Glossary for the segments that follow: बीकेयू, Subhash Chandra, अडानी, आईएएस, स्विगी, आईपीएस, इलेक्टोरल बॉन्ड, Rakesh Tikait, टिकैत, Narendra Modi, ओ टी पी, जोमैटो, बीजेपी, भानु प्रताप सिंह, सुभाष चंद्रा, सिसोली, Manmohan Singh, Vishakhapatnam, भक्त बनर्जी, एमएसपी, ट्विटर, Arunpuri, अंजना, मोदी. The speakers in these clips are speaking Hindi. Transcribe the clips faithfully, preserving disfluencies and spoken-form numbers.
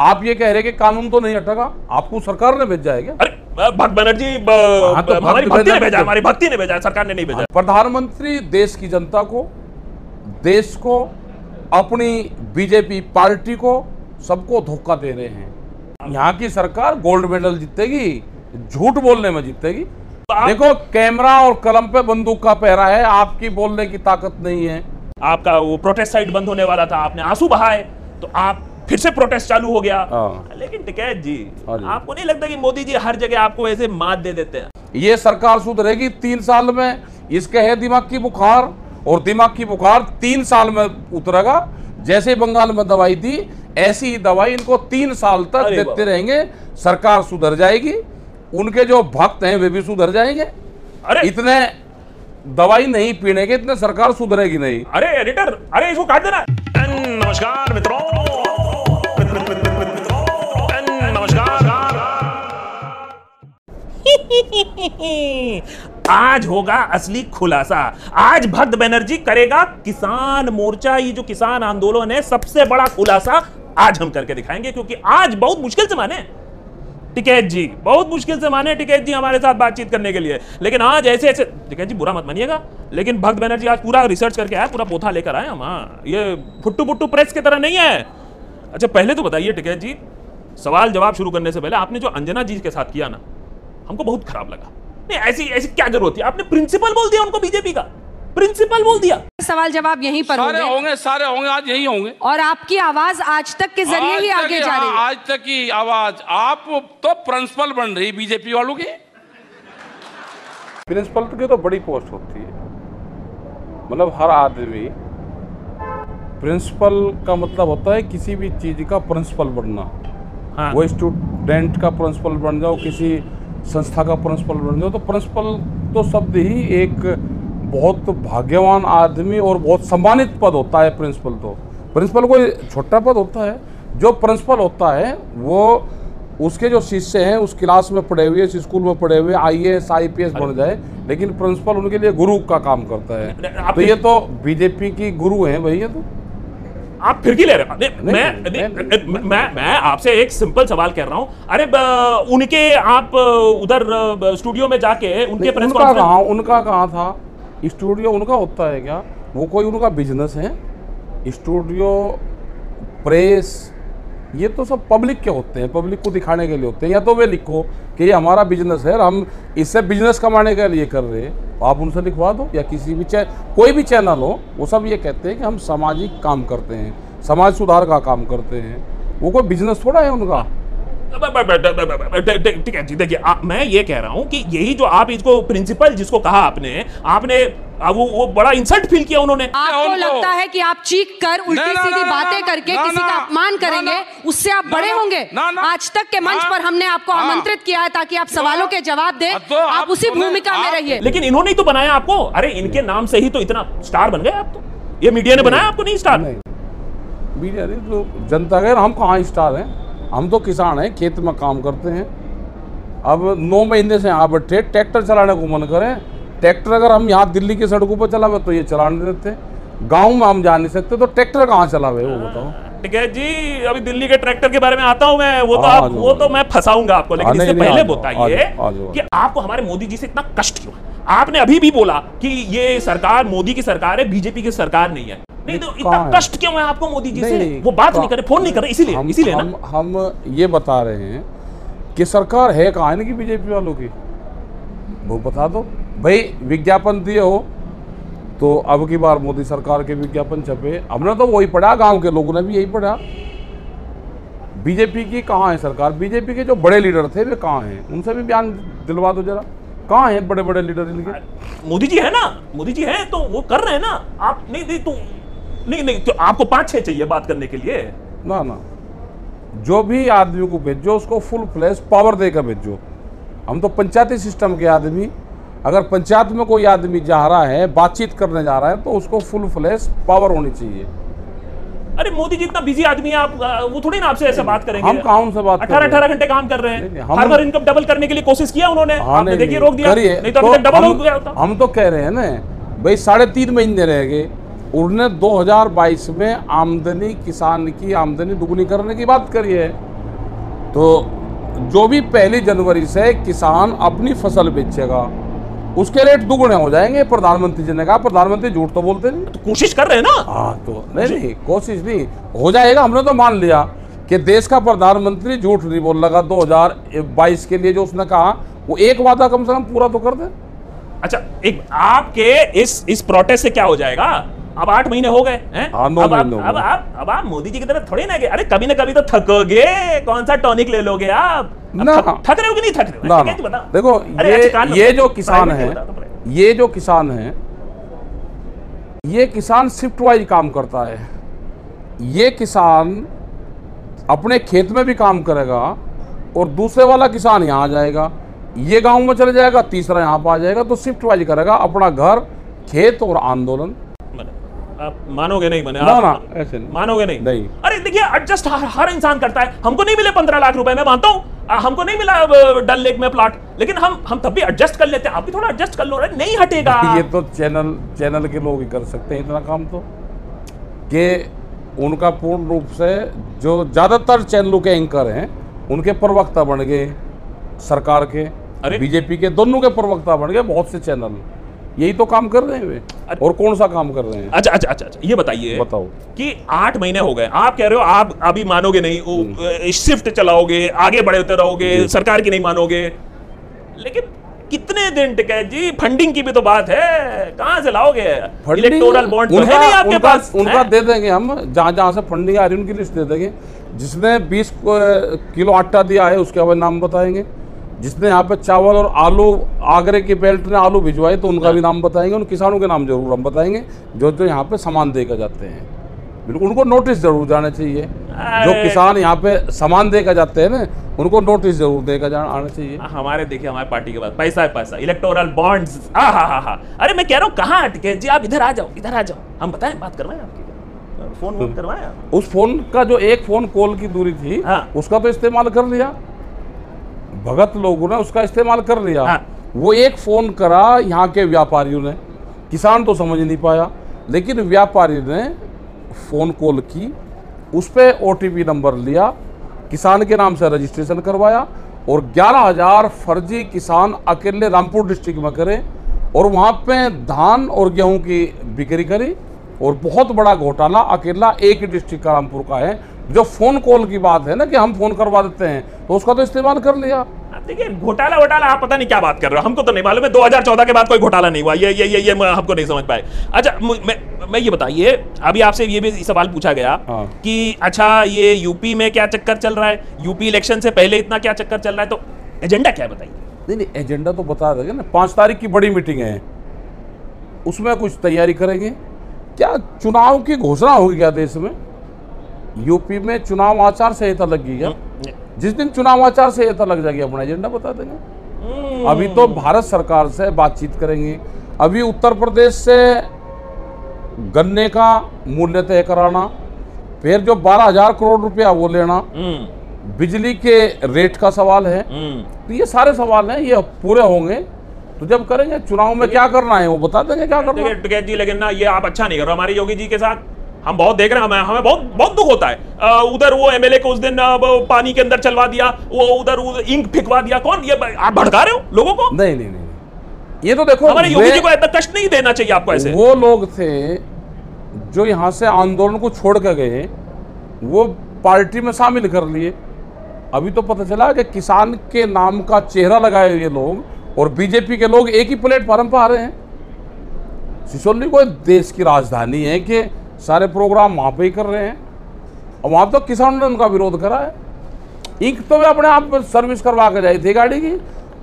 आप ये कह रहे कि कानून तो नहीं हटेगा, आपको सरकार ने भेजा है क्या? अरे भक्त बनर्जी हमारी भक्ति ने भेजा, हमारी भक्ति ने भेजा, सरकार ने नहीं भेजा। प्रधानमंत्री देश की जनता को, देश को, अपनी बीजेपी पार्टी को, सबको धोखा दे रहे हैं। यहाँ की सरकार गोल्ड मेडल जीतेगी, झूठ बोलने में जीतेगी। देखो कैमरा और कलम पे बंदूक का पहरा है, आपकी बोलने की ताकत नहीं है। आपका वो प्रोटेस्ट साइट बंद होने वाला था, आपने आंसू बहाए तो आप फिर से प्रोटेस्ट चालू हो गया। लेकिन टिकैत जी, आपको नहीं लगता कि मोदी जी हर जगह आपको ऐसे मात दे देते हैं? ये सरकार सुधरेगी तीन साल में, इसके है दिमाग की बुखार, और दिमाग की बुखार तीन साल में उतरेगा। जैसे बंगाल में दवाई दी, ऐसी दवाई इनको तीन साल तक देते रहेंगे, सरकार सुधर जाएगी, उनके जो भक्त हैं वे भी सुधर जाएंगे। अरे इतने दवाई नहीं पीने के, इतने सरकार सुधरेगी नहीं। अरे एडिटर, अरे इसको काट देना। नमस्कार मित्रों, आज होगा असली खुलासा। आज भक्त बनर्जी करेगा किसान मोर्चा, ये जो किसान आंदोलन है, सबसे बड़ा खुलासा आज हम करके दिखाएंगे। क्योंकि आज बहुत मुश्किल से माने टिकैत जी, बहुत मुश्किल से माने टिकैत जी हमारे साथ बातचीत करने के लिए, लेकिन आज ऐसे ऐसे टिकैत जी बुरा मत मानिएगा, लेकिन भक्त बनर्जी आज पूरा रिसर्च करके आया, पूरा पोथा लेकर आए हम। हाँ, ये फुट्टू पुट्टू प्रेस की तरह नहीं है। अच्छा पहले तो बताइए टिकैत जी, सवाल जवाब शुरू करने से पहले, आपने जो अंजना जी के साथ किया ना, हमको बहुत खराब लगा। नहीं, ऐसी ऐसी क्या जरूरत थी? आपने प्रिंसिपल बोल दिया उनको, बीजेपी का प्रिंसिपल बोल दिया। सवाल जवाब यहीं पर सारे होंगे, सारे होंगे, आज यही होंगे। और आपकी आवाज आज तक के जरिए ही आगे जा रही है। आज तक की आवाज, आप तो प्रिंसिपल बन रही बीजेपी वालों की। प्रिंसिपल की तो बड़ी पोस्ट होती है, मतलब हर आदमी प्रिंसिपल का मतलब होता है किसी भी चीज का प्रिंसिपल बनना। हाँ। वो स्टूडेंट का प्रिंसिपल बन जाओ, किसी संस्था का प्रिंसिपल बन जाओ, तो प्रिंसिपल तो शब्द ही एक बहुत भाग्यवान आदमी और बहुत सम्मानित पद होता है। प्रिंसिपल तो प्रिंसिपल कोई छोटा पद होता है, जो प्रिंसिपल होता है वो उसके जो शिष्य हैं, उस क्लास में पढ़े हुए, स्कूल में पढ़े हुए आईएएस आईपीएस बन जाए, लेकिन प्रिंसिपल उनके लिए गुरु का काम करता है। तो ये तो बीजेपी की गुरु है भैया। तो आप फिर की ले रहे हैं। मैं नहीं, मैं मैं, मैं आपसे एक सिंपल सवाल कर रहा हूं। अरे उनके आप उधर स्टूडियो में जाके उनके प्रेस कॉन्फ्रेंस, उनका कहाँ था स्टूडियो? उनका होता है क्या? वो कोई उनका बिजनेस है? स्टूडियो, प्रेस, ये तो सब पब्लिक के होते हैं, पब्लिक को दिखाने के लिए होते हैं। या तो वे लिखो कि ये हमारा बिजनेस है, हम इससे बिजनेस कमाने के लिए कर रहे हैं, आप उनसे लिखवा दो। या किसी भी चैन कोई भी चैनल हो, वो सब ये कहते हैं कि हम सामाजिक काम करते हैं, समाज सुधार का काम करते हैं। वो कोई बिजनेस थोड़ा है उनका। ठीक है जी, देखिए मैं ये कह रहा हूँ कि यही जो आप इसको प्रिंसिपल जिसको कहा आपने, आपने वो वो बड़ा इंसल्ट फील किया उन्होंने। आपको लगता है कि आप चीख कर उल्टी सीधी बातें करके किसी का अपमान करेंगे, उससे आप बड़े होंगे? आज तक के मंच पर हमने आपको आमंत्रित किया है ताकि आप सवालों के जवाब दें, आप उसी भूमिका में रहिए। लेकिन इन्होंने तो बनाया आपको। अरे इनके नाम से ही तो इतना स्टार बन गए आप तो। ये मीडिया ने बनाया आपको? नहीं स्टार मीडिया ने, तो जनता गैर। हम कहाँ स्टार है? हम तो किसान हैं, खेत में काम करते हैं। अब नौ महीने से यहाँ बैठे, ट्रैक्टर चलाने को मन करें। ट्रैक्टर अगर हम यहाँ दिल्ली की सड़कों पर चलावे तो ये चलाने देते, गांव में हम जा नहीं सकते, तो ट्रैक्टर कहाँ चलावे वो बताओ। ठीक है जी, अभी दिल्ली के ट्रैक्टर के बारे में आता हूँ मैं, वो तो आ, आप, वो तो मैं फंसाऊंगा आपको। लेकिन इससे पहले बताइए कि आपको हमारे मोदी जी से इतना कष्ट क्यों? आपने अभी भी बोला कि ये सरकार मोदी की सरकार है, बीजेपी की सरकार नहीं है। नहीं तो इतना कष्ट क्यों है आपको मोदी जी से? वो बात नहीं कर रहे, फोन नहीं कर रहे, इसीलिए इसीलिए हम ये बता रहे हैं कि सरकार है कहाँ इनकी बीजेपी वालों की, वो बता दो भाई। विज्ञापन दिए हो तो अब की बार मोदी सरकार के विज्ञापन छपे, हमने तो वही पढ़ा, गांव के लोगों ने भी यही पढ़ा। बीजेपी की कहाँ है सरकार? बीजेपी के जो बड़े लीडर थे वे कहाँ हैं? उनसे भी बयान दिलवा दो जरा, कहाँ हैं बड़े बड़े लीडर इनके? मोदी जी है ना, मोदी जी हैं तो वो कर रहे हैं ना। आप नहीं दी तो नहीं, नहीं तो आपको पाँच छः चाहिए बात करने के लिए ना। ना, जो भी आदमी को भेजो उसको फुल फ्लैश पावर देकर भेजो। हम तो पंचायती सिस्टम के आदमी, अगर पंचायत में कोई आदमी जा रहा है, बातचीत करने जा रहा है, तो उसको फुल फ्लैश पावर होनी चाहिए। अरे मोदी जी इतना बिजी आदमी है, आप वो थोड़ी ना आपसे ऐसा बात करेंगे। हम काम से बात अठारह अठारह घंटे काम कर रहे हैं, हर बार इनकम डबल करने के लिए कोशिश किया उन्होंने, आपने देखिए रोक दिया। नहीं तो अभी डबल हो गया होता। हम तो कह रहे हैं ना भाई, साढ़े तीन महीने रह गए, उन्होंने दो हजार बाईस में आमदनी, किसान की आमदनी दुगुनी करने की बात करी है। तो जो भी पहली जनवरी से किसान अपनी फसल बेचेगा उसके रेट दुगुने हो जाएंगे। प्रधानमंत्री जी ने कहा, प्रधानमंत्री झूठ तो बोलते नहीं, तो कोशिश कर रहे हैं ना। हाँ तो नहीं नहीं कोशिश नहीं, हो जाएगा। हमने तो मान लिया कि देश का प्रधानमंत्री झूठ नहीं बोल लगा। दो हज़ार बाईस के लिए जो उसने कहा वो एक वादा कम से कम पूरा तो कर दे। अच्छा, एक आपके इस इस प्रोटेस्ट से क्या हो जाएगा? अब आठ महीने हो गए हैं, अब अब अब अब आप मोदी जी की तरफ थोड़ी ना गए। अरे कभी ना कभी तो थकोगे, कौन सा टॉनिक ले लोगे आप? ना थक रहे हो कि नहीं थक रहे हो? नहीं बताओ। देखो ये ये जो किसान है, ये जो किसान है ये किसान शिफ्ट वाइज काम करता है। ये किसान अपने खेत में भी काम करेगा और दूसरे वाला किसान यहाँ आ जाएगा, ये गाँव में चले जाएगा, तीसरा यहाँ पर आ जाएगा, तो शिफ्ट वाइज करेगा अपना घर, खेत और आंदोलन। आप मानोगे नहीं बने ना, आप ना, ऐसे नहीं। मानोगे नहीं, नहीं। अरे देखिए एडजस्ट हर, हर इंसान करता है। हमको नहीं मिले पंद्रह लाख रुपए, मैं मानता हूँ हमको नहीं मिला डल लेक में प्लॉट, लेकिन हम हम तब भी एडजस्ट कर लेते हैं। आप भी थोड़ा एडजस्ट कर लो, नहीं हटेगा। ये तो चैनल चैनल के लोग ही कर सकते हैं इतना काम, तो कि उनका पूर्ण रूप से जो ज्यादातर चैनलों के एंकर हैं उनके प्रवक्ता बन गए, सरकार के अरे बीजेपी के दोनों के प्रवक्ता बन गए बहुत से चैनल। यही तो काम कर रहे हैं वे, और कौन सा काम कर रहे हैं? अच्छा अच्छा अच्छा, अच्छा ये बताइए, बताओ कि आठ महीने हो गए, आप कह रहे हो आप अभी मानोगे नहीं, शिफ्ट चलाओगे, आगे बढ़ते रहोगे, सरकार की नहीं मानोगे, लेकिन कितने दिन टिके जी? फंडिंग की भी तो बात है, कहाँ से लाओगे? इलेक्टोरल बॉन्ड तो है नहीं आपके पास? उनका दे देंगे हम, जहाँ जहाँ से फंडिंग आ रही है उनकी लिस्ट दे देंगे। जिसने बीस किलो आटा दिया है उसके हमें नाम बताएंगे, जिसने यहाँ पे चावल और आलू आगरे की बेल्ट ने आलू भिजवाए तो उनका भी नाम बताएंगे, उन किसानों के नाम जरूर हम बताएंगे जो जो यहाँ पे सामान देकर जाते हैं। बिल्कुल उनको नोटिस जरूर जाना चाहिए, जो किसान यहाँ पे सामान देकर जाते हैं ना उनको नोटिस जरूर देकर आना चाहिए। हमारे देखिए हमारे पार्टी के पास पैसा है, पैसा, इलेक्टोरल बॉन्ड्स। हाँ हाँ हाँ, अरे मैं कह रहा हूँ कहाँ अटके जी? आप इधर आ जाओ, इधर आ जाओ, हम बताएं, बात करवाएं आपकी, फोन करवाया। उस फोन का जो एक फोन कॉल की दूरी थी उसका तो इस्तेमाल कर लिया, भगत लोगों ने उसका इस्तेमाल कर लिया। हाँ। वो एक फ़ोन करा यहाँ के व्यापारियों ने, किसान तो समझ नहीं पाया, लेकिन व्यापारी ने फ़ोन कॉल की, उस पर ओ टी पी नंबर लिया, किसान के नाम से रजिस्ट्रेशन करवाया और ग्यारह हज़ार फर्जी किसान अकेले रामपुर डिस्ट्रिक्ट में करे और वहाँ पे धान और गेहूं की बिक्री करी और बहुत बड़ा घोटाला अकेला एक ही डिस्ट्रिक्ट का रामपुर का है। जो फोन कॉल की बात है ना कि हम फोन करवा देते हैं तो उसका तो इस्तेमाल कर लिया। आप देखिए घोटाला वोटाला आप पता नहीं क्या बात कर रहे हो, हमको तो नहीं मालूम है। दो हज़ार चौदह के बाद कोई घोटाला नहीं हुआ, ये ये ये ये हमको नहीं समझ पाए। अच्छा मैं मैं ये बताइए, अभी आपसे ये भी सवाल पूछा गया कि अच्छा ये यूपी में क्या चक्कर चल रहा है, यूपी इलेक्शन से पहले इतना क्या चक्कर चल रहा है, तो एजेंडा क्या बताइए? नहीं नहीं एजेंडा तो बता देंगे ना, पाँच तारीख की बड़ी मीटिंग है उसमें कुछ तैयारी करेंगे। क्या चुनाव की घोषणा होगी क्या देश में? यूपी में चुनाव आचार संहिता लग गई है, जिस दिन चुनाव आचार संहिता लग जाएगी अपना एजेंडा बता देंगे। अभी तो भारत सरकार से बातचीत करेंगे, अभी उत्तर प्रदेश से गन्ने का मूल्य तय कराना, फिर जो बारह हज़ार करोड़ रुपया वो लेना, बिजली के रेट का सवाल है, तो ये सारे सवाल हैं, ये पूरे होंगे तो जब करेंगे। चुनाव में क्या करना है वो बता देंगे क्या करना है जी। लेकिन ना ये आप अच्छा नहीं कर रहे हमारे योगी जी के साथ, हम बहुत देख रहे हैं, हमें हमें बहुत बहुत दुख होता है। उधर वो एमएलए को उस दिन पानी के अंदर चलवा दिया, वो उधर इंक फेंकवा दिया, कौन ये आप भड़का रहे हो लोगों को? नहीं नहीं नहीं, ये तो देखो हमारे योगी जी को इतना कष्ट नहीं देना चाहिए आपको। ऐसे वो लोग थे जो यहाँ से आंदोलन को छोड़ कर गए, वो पार्टी में शामिल कर लिए। अभी तो पता चला कि किसान के नाम का चेहरा लगाए हुए लोग और बीजेपी के लोग एक ही प्लेटफॉर्म पर आ रहे हैं। सिसोली कोई देश की राजधानी है कि सारे प्रोग्राम वहाँ पे ही कर रहे हैं और वहाँ तो किसानों ने उनका विरोध करा है। इंक तो वे अपने आप सर्विस करवा के जाए थे गाड़ी की,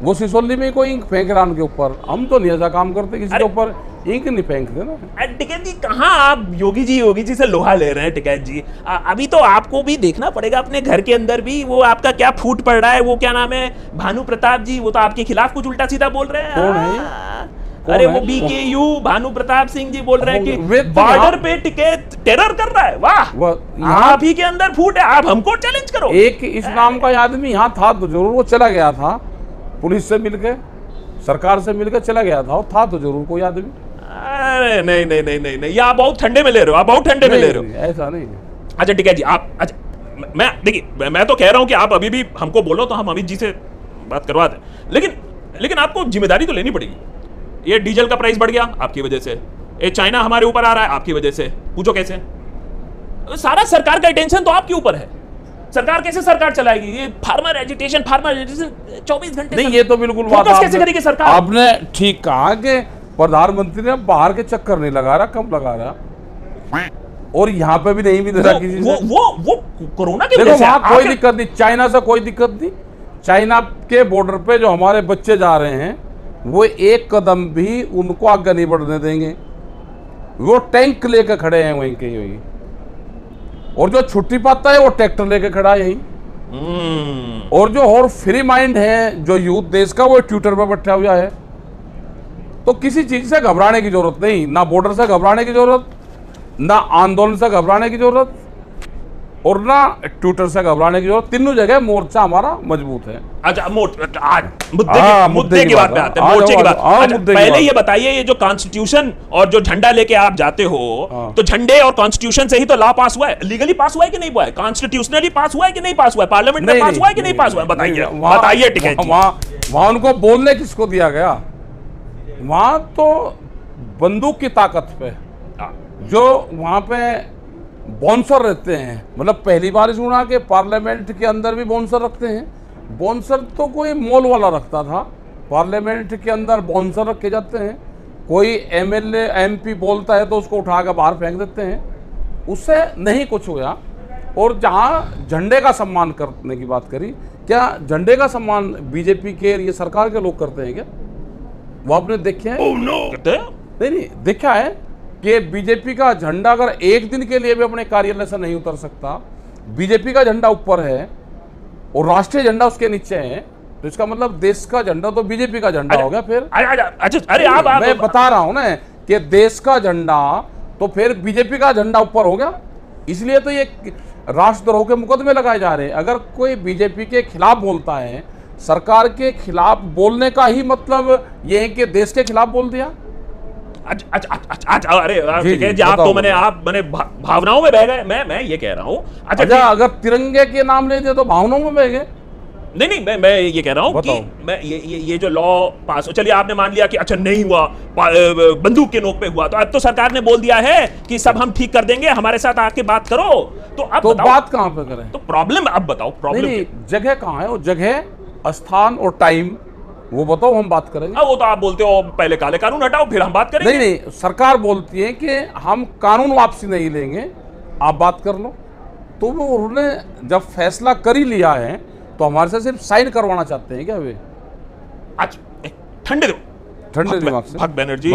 वो सिसोली में कोई इंक फेंक रहा उनके ऊपर। हम तो नहीं ऐसा काम करते, किसी के ऊपर इंक नहीं फेंकते ना। टिकैत जी कहाँ आप योगी जी योगी जी से लोहा ले रहे हैं टिकैत जी? आ, अभी तो आपको भी देखना पड़ेगा अपने घर के अंदर भी वो आपका क्या फूट पड़ रहा है। वो क्या नाम है भानु प्रताप जी, वो तो आपके खिलाफ कुछ उल्टा सीधा बोल रहे हैं। अरे वो बीकेयू भानु प्रताप सिंह जी बोल रहे हैं कि बॉर्डर पे टिकैत टेरर कर रहा है। वाह, आप ही के अंदर फूट है, आप हमको चैलेंज करो। एक इस नाम का आदमी यहाँ था तो जरूर, वो चला गया था पुलिस से मिलके, सरकार से मिलके चला गया था, था तो जरूर कोई आदमी। अरे नहीं नहीं नहीं नहीं, ये आप बहुत ठंडे में ले रहे हो, आप बहुत ठंडे में ले रहे हो, ऐसा नहीं। अच्छा टिकैत जी आप, अच्छा मैं देखिए मैं तो कह रहा हूं कि आप अभी भी हमको बोलो तो हम अमित जी से बात करवा दें, लेकिन लेकिन आपको जिम्मेदारी तो लेनी पड़ेगी। ये डीजल का प्राइस बढ़ गया आपकी वजह से, ये चाइना हमारे ऊपर आ रहा है आपकी वजह से, पूछो कैसे। सारा सरकार का टेंशन तो आपके ऊपर है, सरकार कैसे सरकार चलाएगी। ये फार्मर एजिटेशन फार्मर एजिटेशन चौबीस घंटे नहीं, ये तो बिल्कुल फोकस कैसे करेगी सरकार। आपने ठीक कहा कि प्रधानमंत्री ने बाहर के चक्कर नहीं लगा रहा, कम लगा रहा, और यहाँ पे भी नहीं भी रहा किसी वो, वो वो कोरोना के देखो वहाँ कोई दिक्कत नहीं, चाइना से कोई दिक्कत नहीं। चाइना के बॉर्डर पे जो हमारे बच्चे जा रहे हैं वो एक कदम भी उनको आगे नहीं बढ़ने देंगे, वो टैंक लेकर खड़े हैं वहीं के वहीं, और जो छुट्टी पाता है वो ट्रैक्टर लेके खड़ा है यही, और जो और फ्री माइंड है जो यूथ देश का वो ट्विटर पर बैठा हुआ है। तो किसी चीज से घबराने की जरूरत नहीं, ना बॉर्डर से घबराने की जरूरत, ना आंदोलन से घबराने की जरूरत, और ना ट्विटर से घबराने की जरूरत। तीनों जगह मोर्चा हमारा मजबूत है। अच्छा मुद्दे मुद्दे की बात पे आते हैं, मोर्चे की बात। पहले ये बताइए, ये जो कॉन्स्टिट्यूशन और जो झंडा लेके आप जाते हो, तो झंडे और कॉन्स्टिट्यूशन से ही तो लॉ पास हुआ है, लीगली पास हुआ है कि नहीं हुआ है, कॉन्स्टिट्यूशनली पास हुआ है कि नहीं पास हुआ है, पार्लियामेंट में पास हुआ है कि नहीं पास हुआ है, बताइए बताइए। ठीक है, वहां उनको बोलने किसको दिया गया, वहां तो बंदूक की ताकत पे जो वहां पे बॉन्सर रहते हैं, मतलब पहली बार सुना कि पार्लियामेंट के अंदर भी बॉन्सर रखते हैं। बॉन्सर तो कोई मॉल वाला रखता था, पार्लियामेंट के अंदर बॉन्सर रखे जाते हैं, कोई एमएलए एमपी बोलता है तो उसको उठा कर बाहर फेंक देते हैं, उससे नहीं कुछ हुआ। और जहाँ झंडे का सम्मान करने की बात करी, क्या झंडे का सम्मान बीजेपी के ये सरकार के लोग करते हैं क्या? वो आपने देखे हैं? oh, no. नहीं नहीं देखा है कि बीजेपी का झंडा अगर एक दिन के लिए भी अपने कार्यालय से नहीं उतर सकता, बीजेपी का झंडा ऊपर है और राष्ट्रीय झंडा उसके नीचे है, तो इसका मतलब देश का झंडा तो बीजेपी का झंडा हो गया फिर। अच्छा अरे आप मैं बता रहा हूँ ना कि देश का झंडा तो फिर बीजेपी का झंडा ऊपर हो गया, इसलिए तो ये राष्ट्रद्रोह के मुकदमे लगाए जा रहे हैं। अगर कोई बीजेपी के खिलाफ बोलता है, सरकार के खिलाफ बोलने का ही मतलब ये है कि देश के खिलाफ बोल दिया। अच्छा अच्छा अच्छा अच्छा अरे ठीक है जी, आप तो मैंने आप मैंने भावनाओं में बह गए। मैं मैं ये कह रहा हूँ, अच्छा अच्छा अगर तिरंगे के नाम लेते तो भावनाओं में बह गए। नहीं नहीं मैं मैं ये कह रहा हूँ कि मैं ये ये ये जो लॉ पास, चलिए आपने मान लिया कि अच्छा नहीं हुआ, बंदूक के नोक पे हुआ, तो अब तो सरकार ने बोल दिया है कि सब हम ठीक कर देंगे, हमारे साथ आके बात करो, तो अब तो बात कहाँ पे करें, तो प्रॉब्लम अब बताओ प्रॉब्लम जगह कहाँ है, वो जगह स्थान और टाइम वो बताओ, हम बात करेंगे। वो तो आप बोलते हो पहले काले कानून हटाओ फिर हम बात करेंगे। नहीं नहीं सरकार बोलती है कि हम कानून वापसी नहीं लेंगे, आप बात कर लो, तो वो उन्होंने जब फैसला कर ही लिया है तो हमारे से सिर्फ साइन करवाना चाहते हैं क्या वे? अच्छा ठंडे ठंडे दिमाग से भक्त बनर्जी,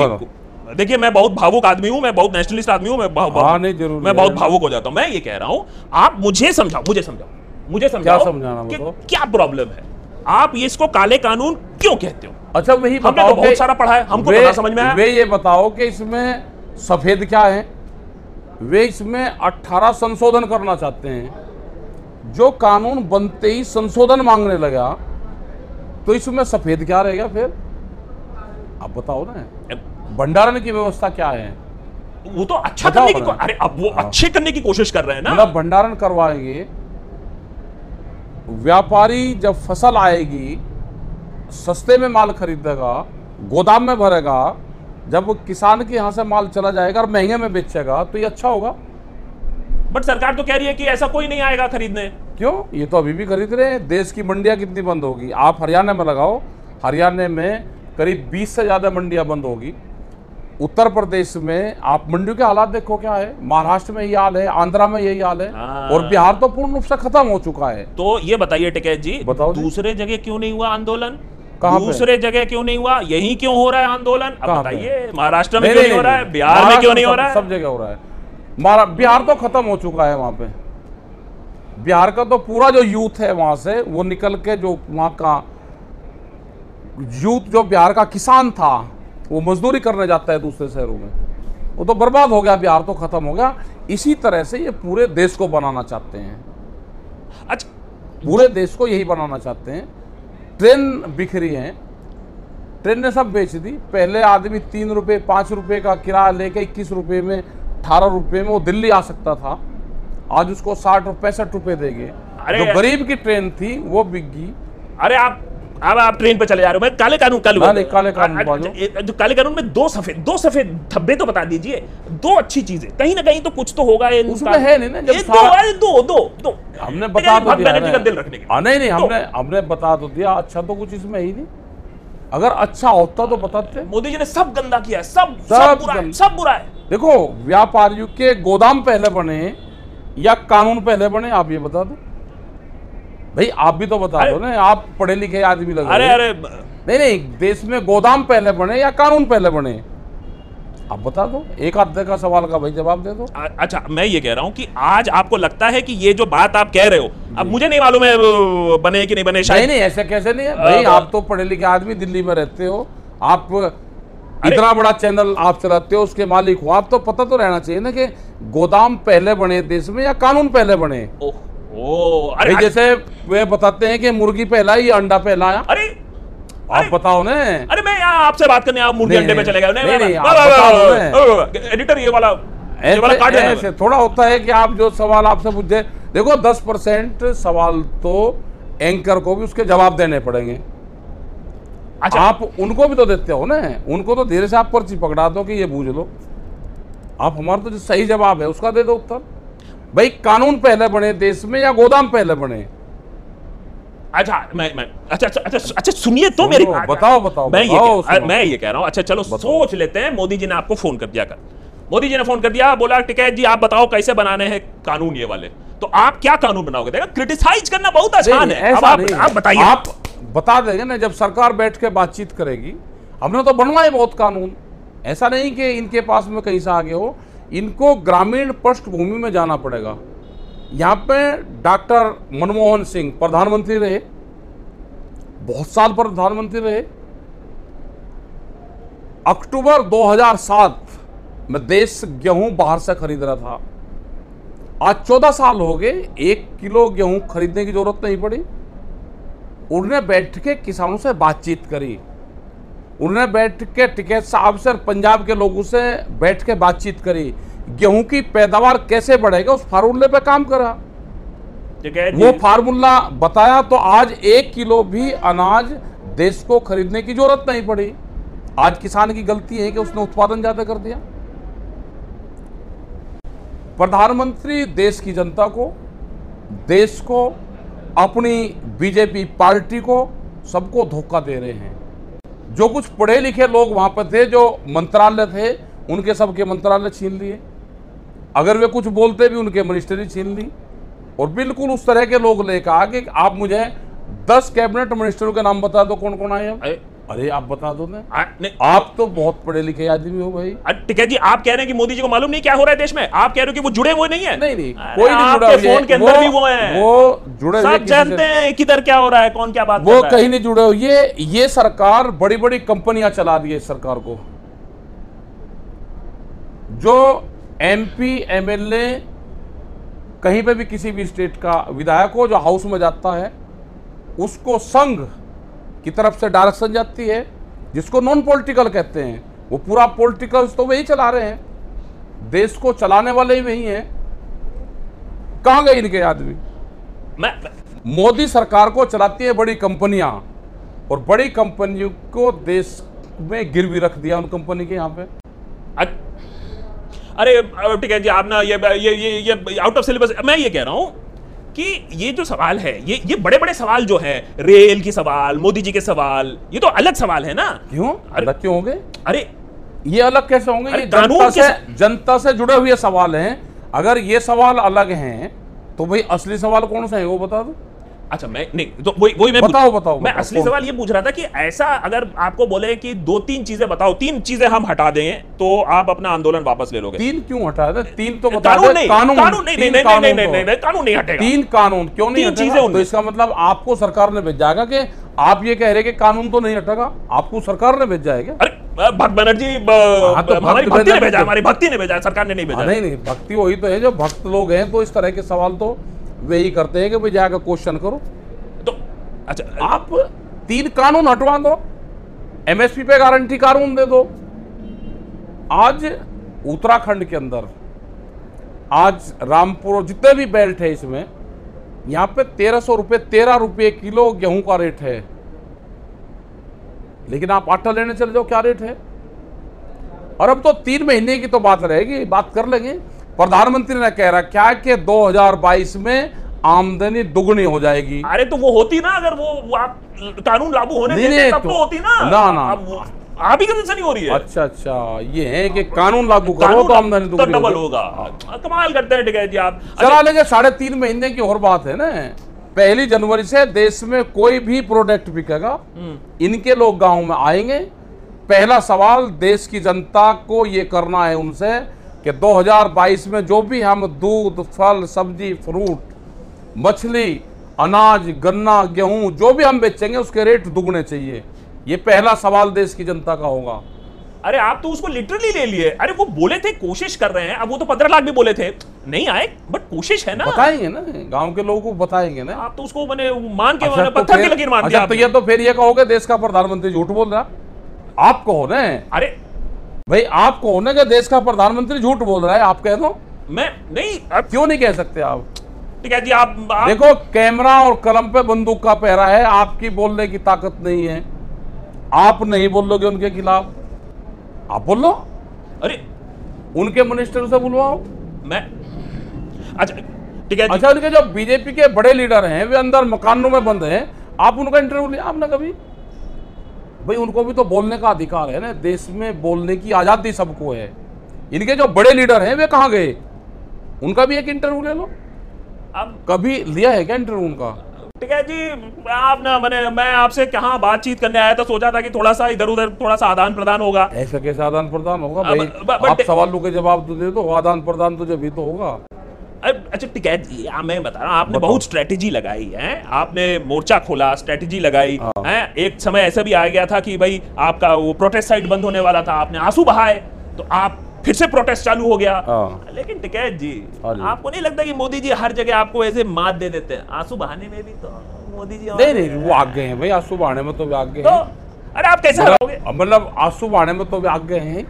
देखिए मैं बहुत भावुक आदमी हूँ, मैं बहुत नेशनलिस्ट आदमी हूँ, मैं बहुत भावुक हो जाता हूँ। मैं ये कह रहा हूँ आप मुझे समझाओ मुझे समझाओ मुझे समझाओ क्या प्रॉब्लम है, आप ये इसको काले कानून क्यों कहते हो? अच्छा वही हमने तो बहुत सारा पढ़ा है, हमको वे, समझ में आया। वे ये बताओ कि इसमें सफेद क्या है? वे इसमें अठारह संशोधन करना चाहते हैं, जो कानून बनते ही संशोधन मांगने लगा, तो इसमें सफेद क्या रहेगा फिर? आप बताओ ना, भंडारण की व्यवस्था क्या है? वो तो अच्छा करने की, अरे अब वो अच्छे करने की कोशिश कर रहे हैं ना, भंडारण करवाएंगे, व्यापारी जब फसल आएगी सस्ते में माल खरीदेगा, गोदाम में भरेगा, जब किसान के यहाँ से माल चला जाएगा और महंगे में बेचेगा, तो ये अच्छा होगा। बट सरकार तो कह रही है कि ऐसा कोई नहीं आएगा खरीदने, क्यों? ये तो अभी भी खरीद रहे हैं। देश की मंडियाँ कितनी बंद होगी, आप हरियाणा में लगाओ, हरियाणा में करीब बीस से ज़्यादा मंडियाँ बंद होगी। उत्तर प्रदेश में आप मंडियों के हालात देखो क्या है, महाराष्ट्र में यही हाल है, आंध्रा में यही हाल है, और बिहार तो पूर्ण रूप से खत्म हो चुका है। तो ये बताइए टिकैत जी, बताओ दूसरे जगह क्यों नहीं हुआ आंदोलन, दूसरे जगह क्यों नहीं हुआ, यही क्यों हो रहा है आंदोलन? अब बताइए महाराष्ट्र में क्यों नहीं हो रहा है, बिहार में क्यों नहीं हो रहा है? सब जगह हो रहा है, बिहार तो खत्म हो चुका है। वहाँ पे बिहार का तो पूरा जो यूथ है वहां से वो निकल के, जो वहाँ का यूथ, जो बिहार का किसान था वो मजदूरी करने जाता है दूसरे शहरों में, वो तो बर्बाद हो गया, बिहार तो खत्म हो गया। इसी तरह से ये पूरे देश को बनाना चाहते हैं। अच्छा पूरे देश को यही बनाना चाहते हैं। ट्रेन बिखरी है, ट्रेन ने सब बेच दी। पहले आदमी तीन रुपये पाँच रुपये का किराया लेके इक्कीस रुपये में अठारह रुपये में वो दिल्ली आ सकता था, आज उसको साठ और पैंसठ रुपए देंगे। अरे जो गरीब की ट्रेन थी वो बिक गई। अरे आप अब आप ट्रेन पे चले जा रहे हो। मैं काले कानून काले कानून जो काले कानून में दो सफेद दो सफेद धब्बे तो बता दीजिए, दो अच्छी चीजें कहीं ना कहीं तो कुछ तो होगा उसमें, है नहीं ना। जब दो दो दो दो हमने बता तो दिया का दिल रखने के, नहीं नहीं हमने हमने बता तो दिया। अच्छा तो कुछ इसमें ही नहीं, अगर अच्छा होता तो बताते। मोदी जी ने सब गंदा किया है, सब सब बुरा है, सब बुरा है। देखो व्यापारियों के गोदाम पहले बने या कानून पहले बने, आप ये बता दो भाई। आप भी तो बता दो ना, आप पढ़े लिखे आदमी लग रहे। अरे नहीं नहीं, देश में गोदाम पहले बने या कानून पहले बने, आप बता दो। एक आधे का सवाल का भाई जवाब दे दो। अच्छा मैं ये कह रहा हूँ कि आज आपको लगता है कि ये जो बात आप कह रहे हो, अब मुझे नहीं मालूम है बने कि नहीं बने शायद। नहीं नहीं ऐसे कैसे नहीं है भाई, आप तो पढ़े लिखे आदमी दिल्ली में रहते हो, आप इतना बड़ा चैनल आप चलाते हो, उसके मालिक हो आप, तो पता तो रहना चाहिए ना कि गोदाम पहले बने देश में या कानून पहले बने। ओ, अरे जैसे वे बताते हैं कि मुर्गी पहलाई अंडा पहलाया। अरे आप बताओ ना। अरे मैं यहाँ आपसे बात करने आप मुर्गी अंडे पे चले गए। एडिटर ये वाला ये वाला काट लेना। ऐसे थोड़ा होता है कि आप जो सवाल आपसे पूछे, देखो दस परसेंट सवाल तो एंकर को भी उसके जवाब देने पड़ेंगे। अच्छा आप उनको भी तो देते हो ना, उनको तो धीरे से आप पर्ची पकड़ा दो कि ये पूछ लो। आप हमारा तो जो सही जवाब है उसका दे दो उत्तर भाई। कानून पहले बने देश में या गोदाम पहले बने? अच्छा मैं मैं अच्छा अच्छा अच्छा, अच्छा सुनिए तो मेरी बात। बताओ बताओ मैं बताओ, ये मैं ये कह रहा हूँ। अच्छा चलो सोच लेते हैं। मोदी जी ने आपको फोन कर दिया, कर मोदी जी ने फोन कर दिया, बोला टिकैत जी आप बताओ कैसे बनाने हैं कानून ये वाले, तो आप क्या कानून बनाओगे? देखा क्रिटिसाइज करना बहुत आसान है। अब आप आप बताइए, आप बता देंगे ना जब सरकार बैठ के बातचीत करेगी। हमने तो बनवाए बहुत कानून, ऐसा नहीं कि इनके पास में कहीं से आगे हो। इनको ग्रामीण पृष्ठभूमि में जाना पड़ेगा। यहाँ पे डॉक्टर मनमोहन सिंह प्रधानमंत्री रहे, बहुत साल प्रधानमंत्री रहे। अक्टूबर दो हज़ार सात में देश गेहूं बाहर से खरीद रहा था। आज चौदह साल हो गए, एक किलो गेहूं खरीदने की जरूरत नहीं पड़ी। उन्होंने बैठ के किसानों से बातचीत करी, उन्होंने बैठ के टिकैत साहब से पंजाब के लोगों से बैठ के बातचीत करी, गेहूं की पैदावार कैसे बढ़ेगा उस फार्मूले पे काम करा। वो फार्मूला बताया तो आज एक किलो भी अनाज देश को खरीदने की जरूरत नहीं पड़ी। आज किसान की गलती है कि उसने उत्पादन ज्यादा कर दिया। प्रधानमंत्री देश की जनता को, देश को, अपनी बीजेपी पार्टी को, सबको धोखा दे रहे हैं। जो कुछ पढ़े लिखे लोग वहाँ पर थे, जो मंत्रालय थे, उनके सबके मंत्रालय छीन लिए। अगर वे कुछ बोलते भी उनके मिनिस्ट्री छीन ली। और बिल्कुल उस तरह के लोग लेकर आ कि आप मुझे दस कैबिनेट मिनिस्टरों के नाम बता दो कौन कौन आए। अरे, अरे आप बता दो ना। आप तो बहुत पढ़े लिखे आदमी हो भाई। टिकैत जी आप कह रहे हैं कि मोदी जी को मालूम नहीं क्या हो रहा है देश में, आप कह रहे हो कि वो जुड़े हुए नहीं है। नहीं नहीं कोई नहीं जुड़ा है, वो जुड़े सब जानते हैं किधर क्या हो रहा है, कौन क्या बात, वो कहीं नहीं जुड़े हुए। ये ये सरकार बड़ी बड़ी कंपनियां चला रही है। इस सरकार को जो एमपी एमएलए कहीं पे भी किसी भी स्टेट का विधायक हो जो हाउस में जाता है, उसको संघ की तरफ से डायरेक्शन जाती है, जिसको नॉन पॉलिटिकल कहते हैं। वो पूरा पॉलिटिकल तो वही चला रहे हैं, देश को चलाने वाले ही वही हैं। कहाँ गए इनके आदमी? मैं मोदी सरकार को चलाती है बड़ी कंपनियां, और बड़ी कंपनियों को देश में गिरवी रख दिया उन कंपनी के यहाँ पे। अरे ठीक है जी, आप ना ये ये ये ये आउट ऑफ सिलेबस। मैं ये कह रहा हूँ कि ये जो सवाल है, ये ये बड़े बड़े सवाल जो है, रेल के सवाल, मोदी जी के सवाल, ये तो अलग सवाल है ना। क्यों अलग क्यों होंगे? अरे ये अलग कैसे होंगे? ये जनता से जनता से जुड़े हुए सवाल हैं। अगर ये सवाल अलग हैं तो भाई असली सवाल कौन सा है वो बता दो। अच्छा मैं नहीं तो वही वही मैं बताओ बताओ मैं असली सवाल ये पूछ रहा था कि ऐसा अगर आपको बोले कि दो तीन चीजें बताओ, तीन चीजें हम हटा देंगे तो आप अपना आंदोलन वापस ले लोगे। तीन क्यों हटा दे? तीन तो बता दो। कानून नहीं नहीं नहीं नहीं नहीं कानून नहीं हटेगा। तीन कानून क्यों नहीं हटेगा? तो इसका मतलब आपको सरकार ने भेजा कि आप ये कह रहे कि कानून तो नहीं हटेगा, आपको सरकार ने भेजा है। अरे भक्त बनर्जी हमारी भक्ति ने भेजा, हमारी भक्ति ने भेजा, सरकार ने नहीं भेजा। नहीं नहीं भक्ति वही तो है जो भक्त लोग हैं, तो इस तरह के सवाल तो वही करते हैं कि भाई जाकर क्वेश्चन करो। तो अच्छा आप तीन कानून हटवा दो, एमएसपी पे गारंटी कानून दे दो। आज उत्तराखंड के अंदर आज रामपुर जितने भी बेल्ट है इसमें यहाँ पे तेरह सौ रुपये तेरह रुपये किलो गेहूं का रेट है, लेकिन आप आटा लेने चले जाओ क्या रेट है। और अब तो तीन महीने की तो बात रहेगी, बात कर लेंगे। प्रधानमंत्री ने कह रहा क्या कि दो हज़ार बाईस में आमदनी दुगनी हो जाएगी। अरे तो वो होती ना, अगर वो, वो आप कानून लागू होने देते तब तो होती ना। ना ना आप ही कभी से नहीं हो रही है। अच्छा अच्छा, ये है कि कानून लागू करो तो आमदनी दुगनी डबल होगा। कमाल करते हैं टिकैत जी आप। चला लेंगे, साढ़े तीन महीने की और बात है ना। पहली जनवरी से देश में कोई भी प्रोडक्ट बिकेगा, इनके लोग गाँव में आएंगे। पहला सवाल देश की जनता को ये करना है उनसे कि दो हज़ार बाईस में जो भी हम दूध, फल, सब्जी, फ्रूट, मछली, अनाज, गन्ना, गेहूं जो भी हम बेचेंगे उसके रेट दुगने चाहिए। ये पहला सवाल देश की जनता का होगा। अरे आप तो उसको लिटरली ले लिए। अरे वो बोले थे कोशिश कर रहे हैं, अब वो तो पंद्रह लाख भी बोले थे, नहीं आए, बट कोशिश है ना। बताएंगे ना, गांव के लोगों को बताएंगे ना। आप तो उसको मैंने मान के अच्छा, पत्थर तो के लकीर मान दिया। तो ये तो फिर ये कहोगे देश का प्रधानमंत्री झूठ बोल रहा। आप कहो ना, अरे भाई आप कहो ना कि देश का प्रधानमंत्री झूठ बोल रहा है। आप कह दो, मैं नहीं, आप क्यों नहीं कह सकते आप? ठीक है जी, आप, आप देखो कैमरा और कलम पे बंदूक का पहरा है, आपकी बोलने की ताकत नहीं है, आप नहीं बोलोगे उनके खिलाफ। आप बोल लो, अरे उनके मिनिस्टर से बुलवाओ। मैं अच्छा ठीक है, अच्छा उनके जो बीजेपी के बड़े लीडर हैं वे अंदर मकानों में बंद हैं, आप उनका इंटरव्यू लिया आपने कभी? भाई उनको भी तो बोलने का अधिकार है ना, देश में बोलने की आज़ादी सबको है। इनके जो बड़े लीडर हैं वे कहाँ गए? उनका भी एक इंटरव्यू ले लो। अब कभी लिया है क्या इंटरव्यू उनका? ठीक है जी, आप ना मैंने मैं आपसे कहाँ बातचीत करने आया था, सोचा था कि थोड़ा सा इधर उधर थोड़ा सा आदान प्रदान होगा। ऐसा कैसे आदान प्रदान होगा भाई? अब, ब, ब, आप सवालों के जवाब तो दे दो, आदान प्रदान तो जब ही तो होगा। अच्छा ठीक है जी, मैं बता रहा हूँ, आपने बहुत स्ट्रेटेजी लगाई है, आपने मोर्चा खोला, स्ट्रेटेजी लगाई है। एक समय ऐसा भी आ गया था कि भाई आपका वो प्रोटेस्ट साइट बंद होने वाला था, आपने आंसू बहाए तो आप फिर से प्रोटेस्ट चालू हो गया। लेकिन टिकैत जी आपको नहीं लगता कि मोदी जी हर जगह आपको ऐसे मात दे देते हैं? आंसू बहाने में भी तो मोदी जी नहीं नहीं वो आगे हैं भाई, आंसू बहाने में तो वे आगे हैं। अरे आप कैसे हराओगे? मतलब आंसू बहाने में तो वे आगे हैं,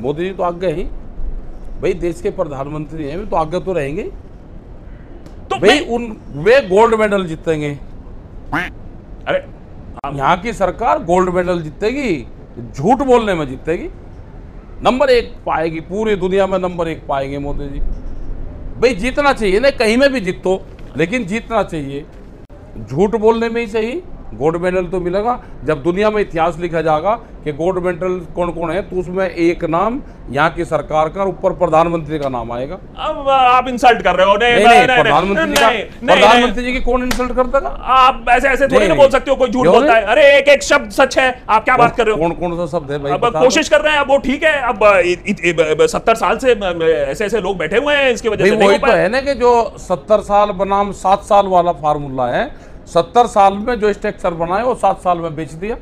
मोदी जी तो आगे हैं भाई, देश के प्रधानमंत्री हैं तो आगे तो रहेंगे। तो भाई उन वे गोल्ड मेडल जीतेंगे। अरे यहाँ की सरकार गोल्ड मेडल जीतेगी, झूठ बोलने में जीतेगी, नंबर एक पाएगी, पूरी दुनिया में नंबर एक पाएंगे मोदी जी। भाई जीतना चाहिए ना, कहीं में भी जीतो लेकिन जीतना चाहिए, झूठ बोलने में ही सही गोल्ड मेडल तो मिलेगा। जब दुनिया में इतिहास लिखा जाएगा कि गोल्ड मेडल कौन कौन है तो उसमें एक नाम यहाँ की सरकार का, ऊपर प्रधानमंत्री का नाम आएगा। अब आप इंसल्ट कर रहे हो। नहीं नहीं, प्रधानमंत्री प्रधानमंत्री जी की कौन इंसल्ट करता है? आप ऐसे ऐसे थोड़ी ना बोल सकते हो, कोई झूठ बोलता है। अरे एक एक शब्द सच है, आप क्या बात कर रहे हो? कौन कौन सा शब्द है? अब कोशिश कर रहे हैं, अब वो ठीक है, अब सत्तर साल से ऐसे ऐसे लोग बैठे हुए हैं, इसकी वजह से वही तो है ना कि जो सत्तर साल बनाम सात साल वाला फार्मूला है, सत्तर साल में जो स्ट्रक्चर बनाए वो सात साल में बेच दिया।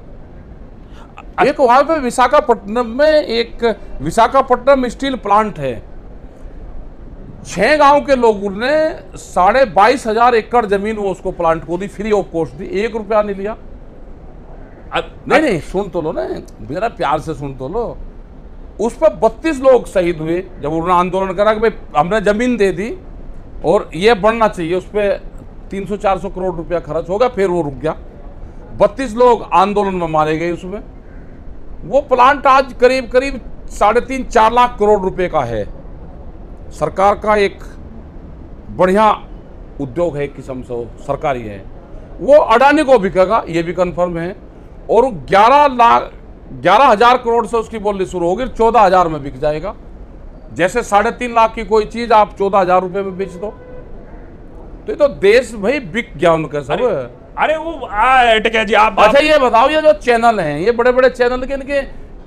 एक वहां पे विशाखापट्टनम में एक विशाखापट्टनम स्टील प्लांट है, छह गांव के लोगों ने साढ़े बाईस हजार एकड़ जमीन वो उसको प्लांट को दी, फ्री ऑफ कॉस्ट दी, एक रुपया नहीं लिया। नहीं नहीं सुन तो लो ना, मेरा प्यार से सुन तो लो। उस पर बत्तीस लोग शहीद हुए जब उन्होंने आंदोलन करा कि भाई हमने जमीन दे दी और ये बढ़ना चाहिए, उस पर तीन सौ चार सौ करोड़ रुपया खर्च होगा, फिर वो रुक गया। बत्तीस लोग आंदोलन में मारे गए उसमें। वो प्लांट आज करीब करीब साढ़े तीन चार लाख करोड़ रुपए का है, सरकार का एक बढ़िया उद्योग है, किस्म से सरकारी है। वो अडानी को बिकेगा ये भी कंफर्म है, और ग्यारह लाख ग्यारह हजार करोड़ से उसकी बोली शुरू होगी, चौदह हजार में बिक जाएगा। जैसे साढ़े तीन लाख की कोई चीज़ आप चौदह हजार रुपये में बेच दो तो तो देश भाई बिक गया उनका सब। अरे, अरे वो आ, जी आप अच्छा आप... ये बताओ, ये जो चैनल हैं, ये बड़े बड़े चैनल के इनके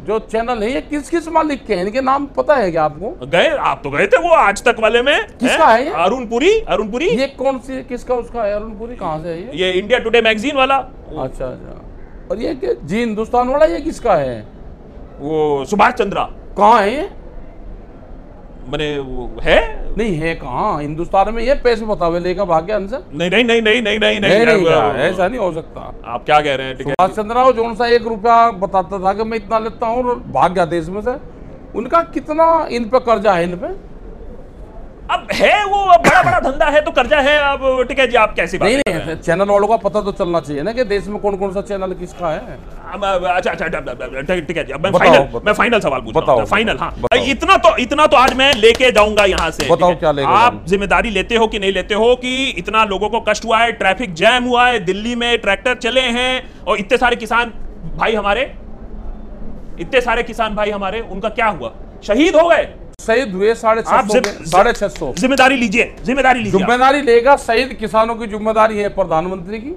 जो चैनल है ये किस किस मालिक के हैं? इनके नाम पता है क्या आपको? गए आप तो गए थे वो आज तक वाले में। किसका है, है अरुणपुरी? अरुणपुरी ये कौन सी किसका उसका है? अरुणपुरी कहाँ से है ये? ये इंडिया टुडे मैगजीन वाला। अच्छा अच्छा, और ये जी हिंदुस्तान वाला ये किसका है? वो सुभाष चंद्रा। कहाँ है ये? मैंने वो है नहीं है कहाँ हिंदुस्तान में? ये पैसे बतावे लेगा भाग्य आंसर। नहीं नहीं नहीं नहीं नहीं नहीं नहीं ऐसा नहीं हो सकता। आप क्या कह रहे हैं? सुभाष चंद्र जो सा एक रुपया बताता था कि मैं इतना लेता हूँ और भाग गया देश में से। उनका कितना इन पे कर्जा है? इन पे अब है वो अब बड़ा बड़ा धंधा है तो कर्जा है। अब टिकैत जी आप कैसी बात नहीं, नहीं, चैनल वालों का पता तो चलना चाहिए ना कि देश में कौन कौन सा चैनल किसका है। अच्छा अच्छा टिकैत जी अब मैं फाइनल मैं फाइनल सवाल पूछ रहा हूं फाइनल। हाँ इतना तो इतना तो आज मैं लेके जाऊंगा यहाँ से। बताओ क्या लेके आप जिम्मेदारी लेते हो कि नहीं लेते हो कि इतना लोगों को कष्ट हुआ है, ट्रैफिक जैम हुआ है, दिल्ली में ट्रैक्टर चले हैं और इतने सारे किसान भाई हमारे इतने सारे किसान भाई हमारे उनका क्या हुआ, शहीद हो गए। शहीद हुए साढ़े छह सौ। जिम्मेदारी लीजिए, जिम्मेदारी लीजिए। जिम्मेदारी लेगा शहीद किसानों की जिम्मेदारी है प्रधानमंत्री की।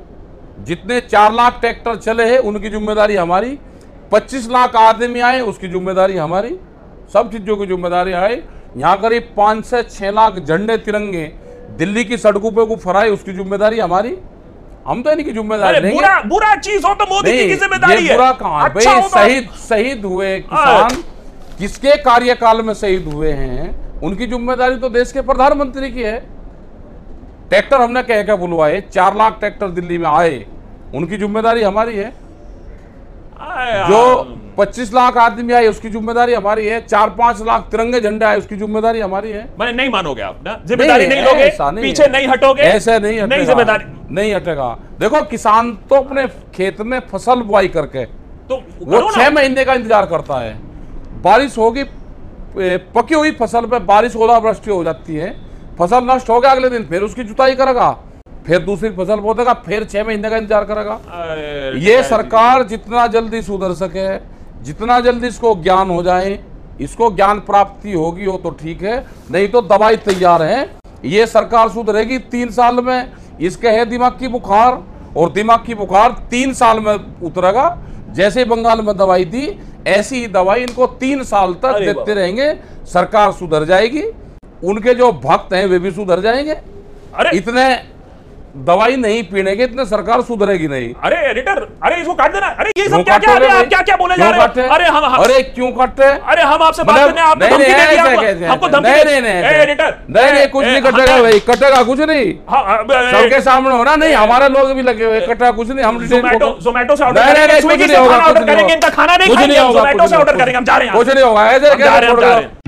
जितने चार लाख ट्रैक्टर चले हैं उनकी जिम्मेदारी हमारी, पच्चीस लाख आदमी आए उसकी जिम्मेदारी हमारी, सब चीजों की जिम्मेदारी आए। यहाँ करीब पाँच से छह लाख झंडे तिरंगे दिल्ली की सड़कों पर फहराए उसकी जिम्मेदारी हमारी। हम तो इनकी जिम्मेदारी नहीं, बुरा बुरा चीज हो तो मोदी की जिम्मेदारी है। बुरा कहाँ भाई, शहीद शहीद हुए किसान जिसके कार्यकाल में शहीद हुए हैं उनकी जिम्मेदारी तो देश के प्रधानमंत्री की है। ट्रैक्टर हमने कह के बुलवाए, चार लाख ट्रैक्टर दिल्ली में आए उनकी जिम्मेदारी हमारी है। जो पच्चीस लाख आदमी आए उसकी जिम्मेदारी हमारी है, चार पांच लाख तिरंगे झंडे आए उसकी जिम्मेदारी हमारी है। मैंने नहीं मानोगे आप ना, जिम्मेदारी नहीं लोगे, पीछे नहीं हटोगे, ऐसे नहीं जिम्मेदारी नहीं हटेगा। देखो किसान तो अपने खेत में फसल बुआई करके तो वो छह महीने का इंतजार करता है, बारिश होगी, पकी हुई फसल पे बारिश ओलावृष्टि हो जाती है, फसल नष्ट हो गया, अगले दिन फिर उसकी जुताई करेगा, फिर दूसरी फसल बोतेगा, फिर छह महीने का इंतजार करेगा। ये सरकार जितना जल्दी सुधर सके, जितना जल्दी इसको ज्ञान हो जाए, इसको ज्ञान प्राप्ति होगी हो तो ठीक है, नहीं तो दवाई तैयार है। ये सरकार सुधरेगी तीन साल में, इसके है दिमाग की बुखार और दिमाग की बुखार तीन साल में उतरेगा। जैसे बंगाल में दवाई दी ऐसी ही दवाई इनको तीन साल तक देते रहेंगे, सरकार सुधर जाएगी, उनके जो भक्त हैं वे भी सुधर जाएंगे। अरे इतने दवाई नहीं पीने के, इतने सरकार सुधरेगी नहीं। अरे एडिटर, अरे इसको काट देना। अरे ये सब क्या क्या आप क्या क्या बोले जा रहे हो? अरे हम अरे क्यों काटते हैं? अरे हम आपसे बात करने आपको धमकी दे दिया, हमको धमकी दे रहे हैं। ए एडिटर नहीं नहीं कुछ नहीं कटेगा भाई, कटेगा कुछ नहीं, सबके सामने होना नहीं, हमारे लोग भी लगे हुए, कटेगा कुछ नहीं। हम जोमैटो जोमैटो से ऑर्डर करेंगे, स्विगी से ऑर्डर करेंगे, इनका खाना नहीं खाएंगे, जोमैटो से ऑर्डर करेंगे, हम जा रहे हैं, कुछ नहीं होगा।